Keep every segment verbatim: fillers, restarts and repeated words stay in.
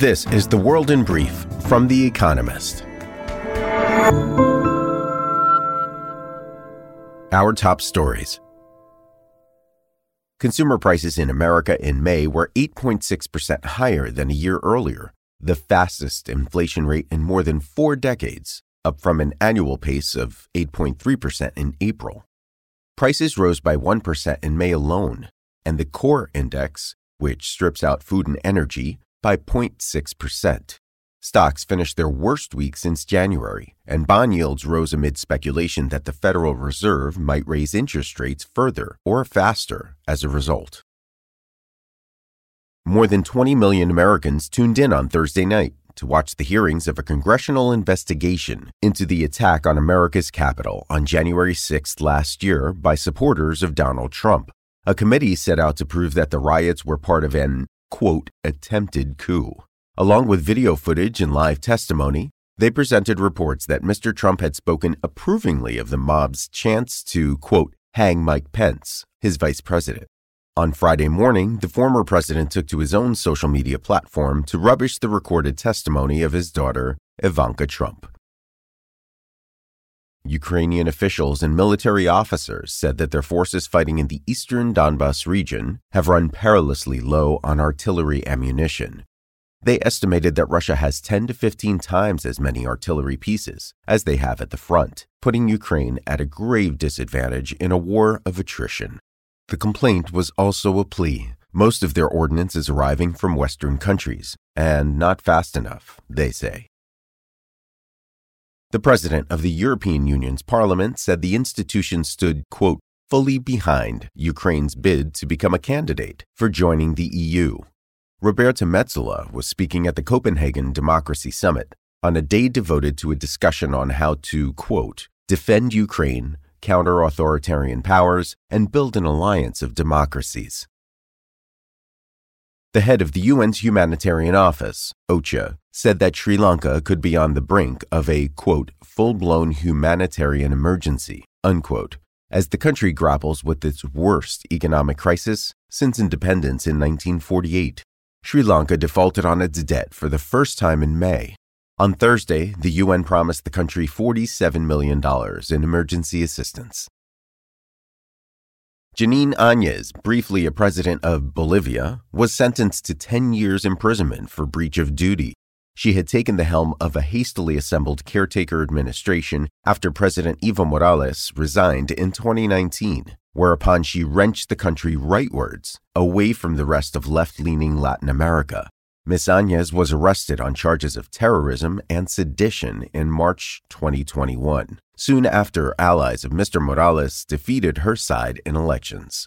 This is The World in Brief from The Economist. Our top stories. Consumer prices in America in May were eight point six percent higher than a year earlier, the fastest inflation rate in more than four decades, up from an annual pace of eight point three percent in April. Prices rose by one percent in May alone, and the core index, which strips out food and energy, by zero point six percent. Stocks finished their worst week since January, and bond yields rose amid speculation that the Federal Reserve might raise interest rates further or faster as a result. More than twenty million Americans tuned in on Thursday night to watch the hearings of a congressional investigation into the attack on America's Capitol on January sixth last year by supporters of Donald Trump. A committee set out to prove that the riots were part of an, quote, attempted coup. Along with video footage and live testimony, they presented reports that Mister Trump had spoken approvingly of the mob's chance to, quote, hang Mike Pence, his vice president. On Friday morning, the former president took to his own social media platform to rubbish the recorded testimony of his daughter, Ivanka Trump. Ukrainian officials and military officers said that their forces fighting in the eastern Donbas region have run perilously low on artillery ammunition. They estimated that Russia has ten to fifteen times as many artillery pieces as they have at the front, putting Ukraine at a grave disadvantage in a war of attrition. The complaint was also a plea. Most of their ordnance is arriving from Western countries, and not fast enough, they say. The president of the European Union's parliament said the institution stood, quote, fully behind Ukraine's bid to become a candidate for joining the E U. Roberta Metsola was speaking at the Copenhagen Democracy Summit on a day devoted to a discussion on how to, quote, defend Ukraine, counter authoritarian powers, and build an alliance of democracies. The head of the U N's humanitarian office, OCHA, said that Sri Lanka could be on the brink of a, quote, full-blown humanitarian emergency, unquote, as the country grapples with its worst economic crisis since independence in nineteen forty-eight. Sri Lanka defaulted on its debt for the first time in May. On Thursday, the U N promised the country forty-seven million dollars in emergency assistance. Janine Añez, briefly a president of Bolivia, was sentenced to ten years imprisonment for breach of duty. She had taken the helm of a hastily assembled caretaker administration after President Evo Morales resigned in twenty nineteen, whereupon she wrenched the country rightwards, away from the rest of left-leaning Latin America. Miz Añez was arrested on charges of terrorism and sedition in March twenty twenty-one, soon after allies of Mister Morales defeated her side in elections.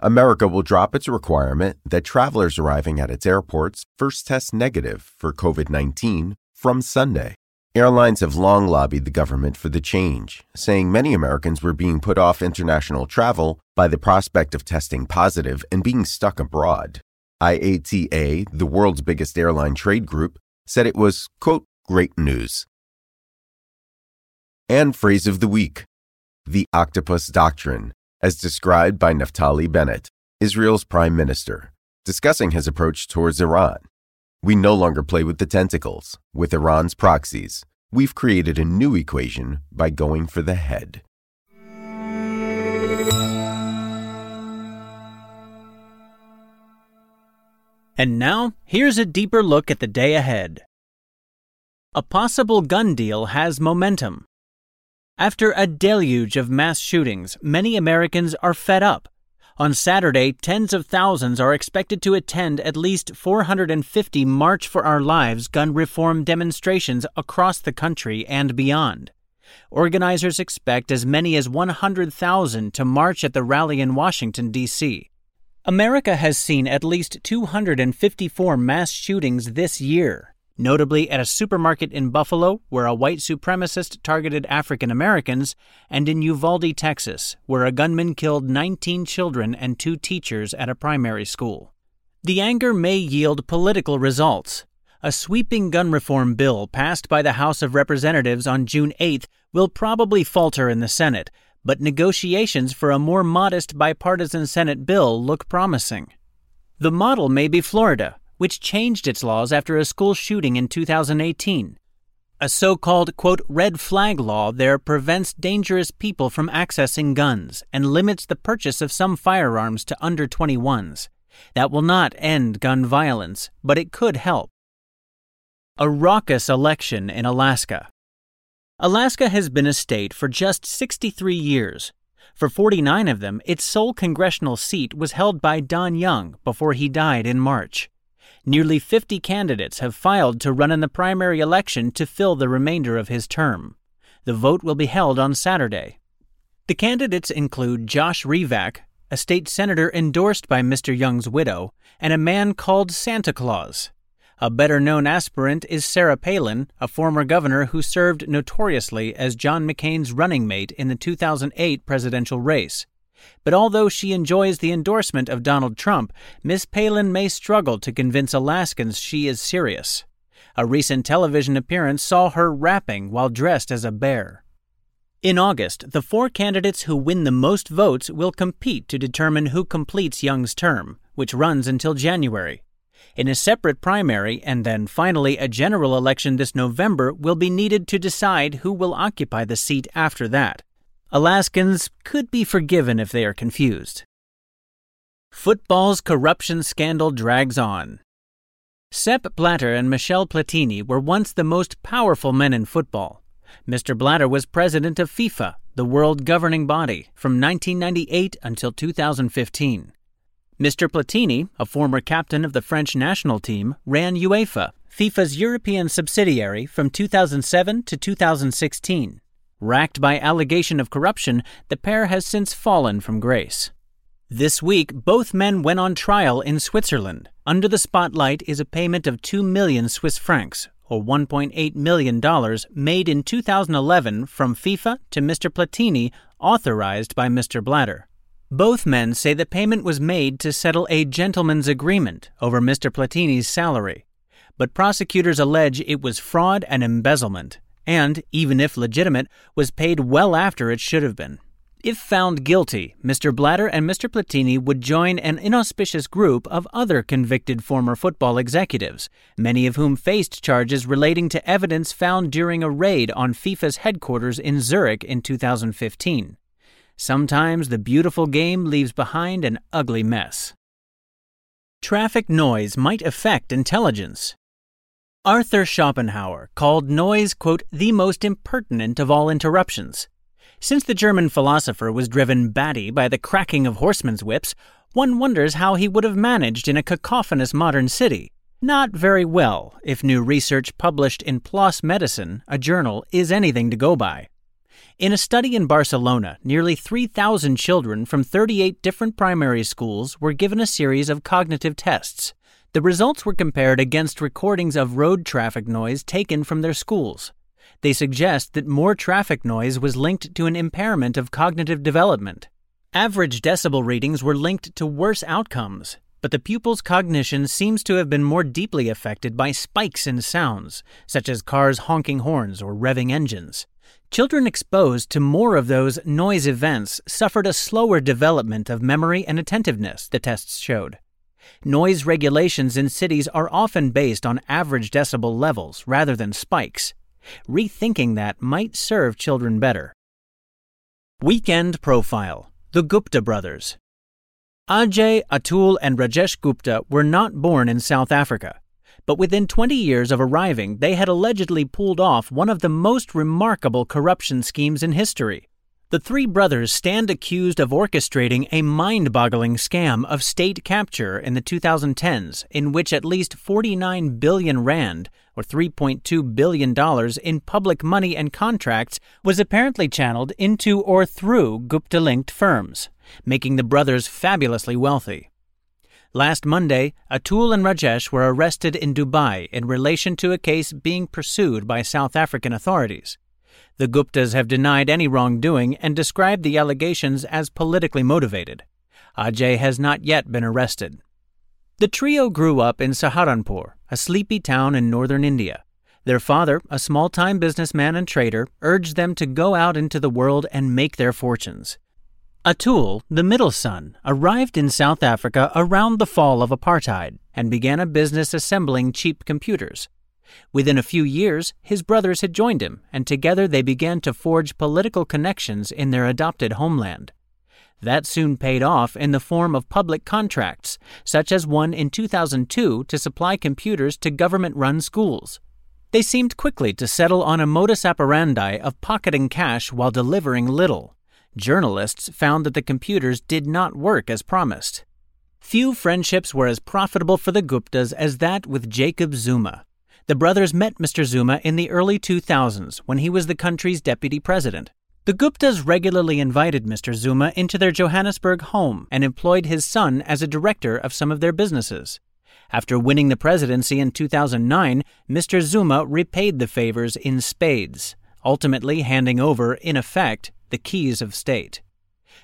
America will drop its requirement that travelers arriving at its airports first test negative for COVID nineteen from Sunday. Airlines have long lobbied the government for the change, saying many Americans were being put off international travel by the prospect of testing positive and being stuck abroad. I A T A, the world's biggest airline trade group, said it was, quote, great news. And phrase of the week, the octopus doctrine, as described by Naftali Bennett, Israel's prime minister, discussing his approach towards Iran. We no longer play with the tentacles, with Iran's proxies. We've created a new equation by going for the head. And now, here's a deeper look at the day ahead. A possible gun deal has momentum. After a deluge of mass shootings, many Americans are fed up. On Saturday, tens of thousands are expected to attend at least four hundred fifty March for Our Lives gun reform demonstrations across the country and beyond. Organizers expect as many as one hundred thousand to march at the rally in Washington, D C America has seen at least two hundred fifty-four mass shootings this year, notably at a supermarket in Buffalo, where a white supremacist targeted African Americans, and in Uvalde, Texas, where a gunman killed nineteen children and two teachers at a primary school. The anger may yield political results. A sweeping gun reform bill passed by the House of Representatives on June eighth will probably falter in the Senate, but negotiations for a more modest bipartisan Senate bill look promising. The model may be Florida, which changed its laws after a school shooting in two thousand eighteen. A so-called, quote, red flag law there prevents dangerous people from accessing guns and limits the purchase of some firearms to under twenty-ones. That will not end gun violence, but it could help. A raucous election in Alaska. Alaska has been a state for just sixty-three years. For forty-nine of them, its sole congressional seat was held by Don Young before he died in March. Nearly fifty candidates have filed to run in the primary election to fill the remainder of his term. The vote will be held on Saturday. The candidates include Josh Revak, a state senator endorsed by Mister Young's widow, and a man called Santa Claus. A better-known aspirant is Sarah Palin, a former governor who served notoriously as John McCain's running mate in the two thousand eight presidential race. But although she enjoys the endorsement of Donald Trump, Miz Palin may struggle to convince Alaskans she is serious. A recent television appearance saw her rapping while dressed as a bear. In August, the four candidates who win the most votes will compete to determine who completes Young's term, which runs until January. In a separate primary, and then finally a general election this November, will be needed to decide who will occupy the seat after that. Alaskans could be forgiven if they are confused. Football's corruption scandal drags on. Sepp Blatter and Michel Platini were once the most powerful men in football. Mister Blatter was president of FIFA, the world governing body, from nineteen ninety-eight until two thousand fifteen. Mister Platini, a former captain of the French national team, ran UEFA, FIFA's European subsidiary, from two thousand seven to two thousand sixteen. Racked by allegation of corruption, the pair has since fallen from grace. This week, both men went on trial in Switzerland. Under the spotlight is a payment of two million Swiss francs, or one point eight million dollars, made in two thousand eleven from FIFA to Mister Platini, authorized by Mister Blatter. Both men say the payment was made to settle a gentleman's agreement over Mister Platini's salary. But prosecutors allege it was fraud and embezzlement, and, even if legitimate, was paid well after it should have been. If found guilty, Mister Blatter and Mister Platini would join an inauspicious group of other convicted former football executives, many of whom faced charges relating to evidence found during a raid on FIFA's headquarters in Zurich in two thousand fifteen. Sometimes the beautiful game leaves behind an ugly mess. Traffic noise might affect intelligence. Arthur Schopenhauer called noise, quote, the most impertinent of all interruptions. Since the German philosopher was driven batty by the cracking of horsemen's whips, one wonders how he would have managed in a cacophonous modern city. Not very well, if new research published in PLOS Medicine, a journal, is anything to go by. In a study in Barcelona, nearly three thousand children from thirty-eight different primary schools were given a series of cognitive tests. The results were compared against recordings of road traffic noise taken from their schools. They suggest that more traffic noise was linked to an impairment of cognitive development. Average decibel readings were linked to worse outcomes, but the pupils' cognition seems to have been more deeply affected by spikes in sounds, such as cars honking horns or revving engines. Children exposed to more of those noise events suffered a slower development of memory and attentiveness, the tests showed. Noise regulations in cities are often based on average decibel levels rather than spikes. Rethinking that might serve children better. Weekend Profile: The Gupta Brothers. Ajay, Atul, and Rajesh Gupta were not born in South Africa, but within twenty years of arriving, they had allegedly pulled off one of the most remarkable corruption schemes in history. The three brothers stand accused of orchestrating a mind-boggling scam of state capture in the two thousand tens, in which at least forty-nine billion rand, or three point two billion dollars, in public money and contracts was apparently channeled into or through Gupta-linked firms, making the brothers fabulously wealthy. Last Monday, Atul and Rajesh were arrested in Dubai in relation to a case being pursued by South African authorities. The Guptas have denied any wrongdoing and described the allegations as politically motivated. Ajay has not yet been arrested. The trio grew up in Saharanpur, a sleepy town in northern India. Their father, a small-time businessman and trader, urged them to go out into the world and make their fortunes. Atul, the middle son, arrived in South Africa around the fall of apartheid and began a business assembling cheap computers. Within a few years, his brothers had joined him, and together they began to forge political connections in their adopted homeland. That soon paid off in the form of public contracts, such as one in two thousand two to supply computers to government-run schools. They seemed quickly to settle on a modus operandi of pocketing cash while delivering little. Journalists found that the computers did not work as promised. Few friendships were as profitable for the Guptas as that with Jacob Zuma. The brothers met Mister Zuma in the early two thousands when he was the country's deputy president. The Guptas regularly invited Mister Zuma into their Johannesburg home and employed his son as a director of some of their businesses. After winning the presidency in two thousand nine, Mister Zuma repaid the favors in spades, ultimately handing over, in effect, the keys of state.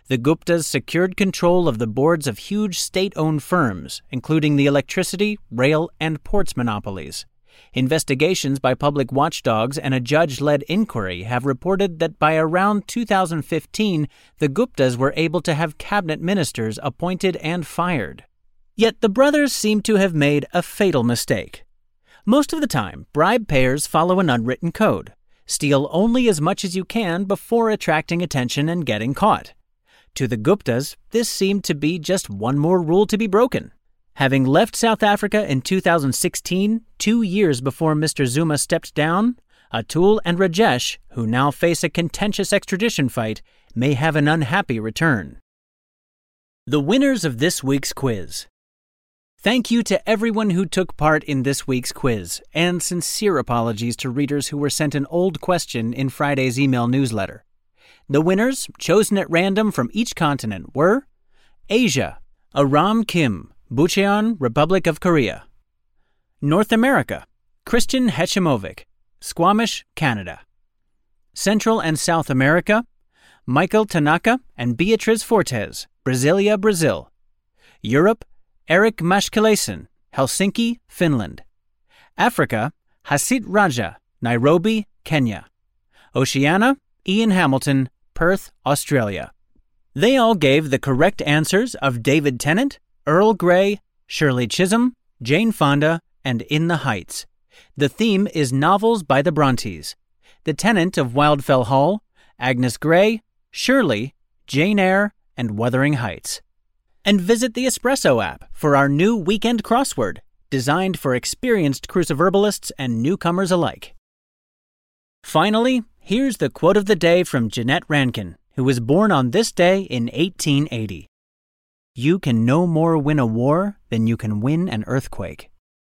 The Guptas secured control of the boards of huge state-owned firms, including the electricity, rail, and ports monopolies. Investigations by public watchdogs and a judge-led inquiry have reported that by around two thousand fifteen, the Guptas were able to have cabinet ministers appointed and fired. Yet the brothers seem to have made a fatal mistake. Most of the time, bribe payers follow an unwritten code. Steal only as much as you can before attracting attention and getting caught. To the Guptas, this seemed to be just one more rule to be broken. Having left South Africa in two thousand sixteen, two years before Mister Zuma stepped down, Atul and Rajesh, who now face a contentious extradition fight, may have an unhappy return. The winners of this week's quiz. Thank you to everyone who took part in this week's quiz, and sincere apologies to readers who were sent an old question in Friday's email newsletter. The winners, chosen at random from each continent, were Asia, Aram Kim, Bucheon, Republic of Korea. North America, Christian Hechimovic, Squamish, Canada. Central and South America, Michael Tanaka and Beatriz Fortes, Brasilia, Brazil. Europe, Eric Mashkelaisen, Helsinki, Finland. Africa, Hasit Raja, Nairobi, Kenya. Oceania, Ian Hamilton, Perth, Australia. They all gave the correct answers of David Tennant, Earl Grey, Shirley Chisholm, Jane Fonda, and In the Heights. The theme is novels by the Brontes. The Tenant of Wildfell Hall, Agnes Grey, Shirley, Jane Eyre, and Wuthering Heights. And visit the Espresso app for our new weekend crossword, designed for experienced cruciverbalists and newcomers alike. Finally, here's the quote of the day from Jeanette Rankin, who was born on this day in eighteen eighty. "You can no more win a war than you can win an earthquake."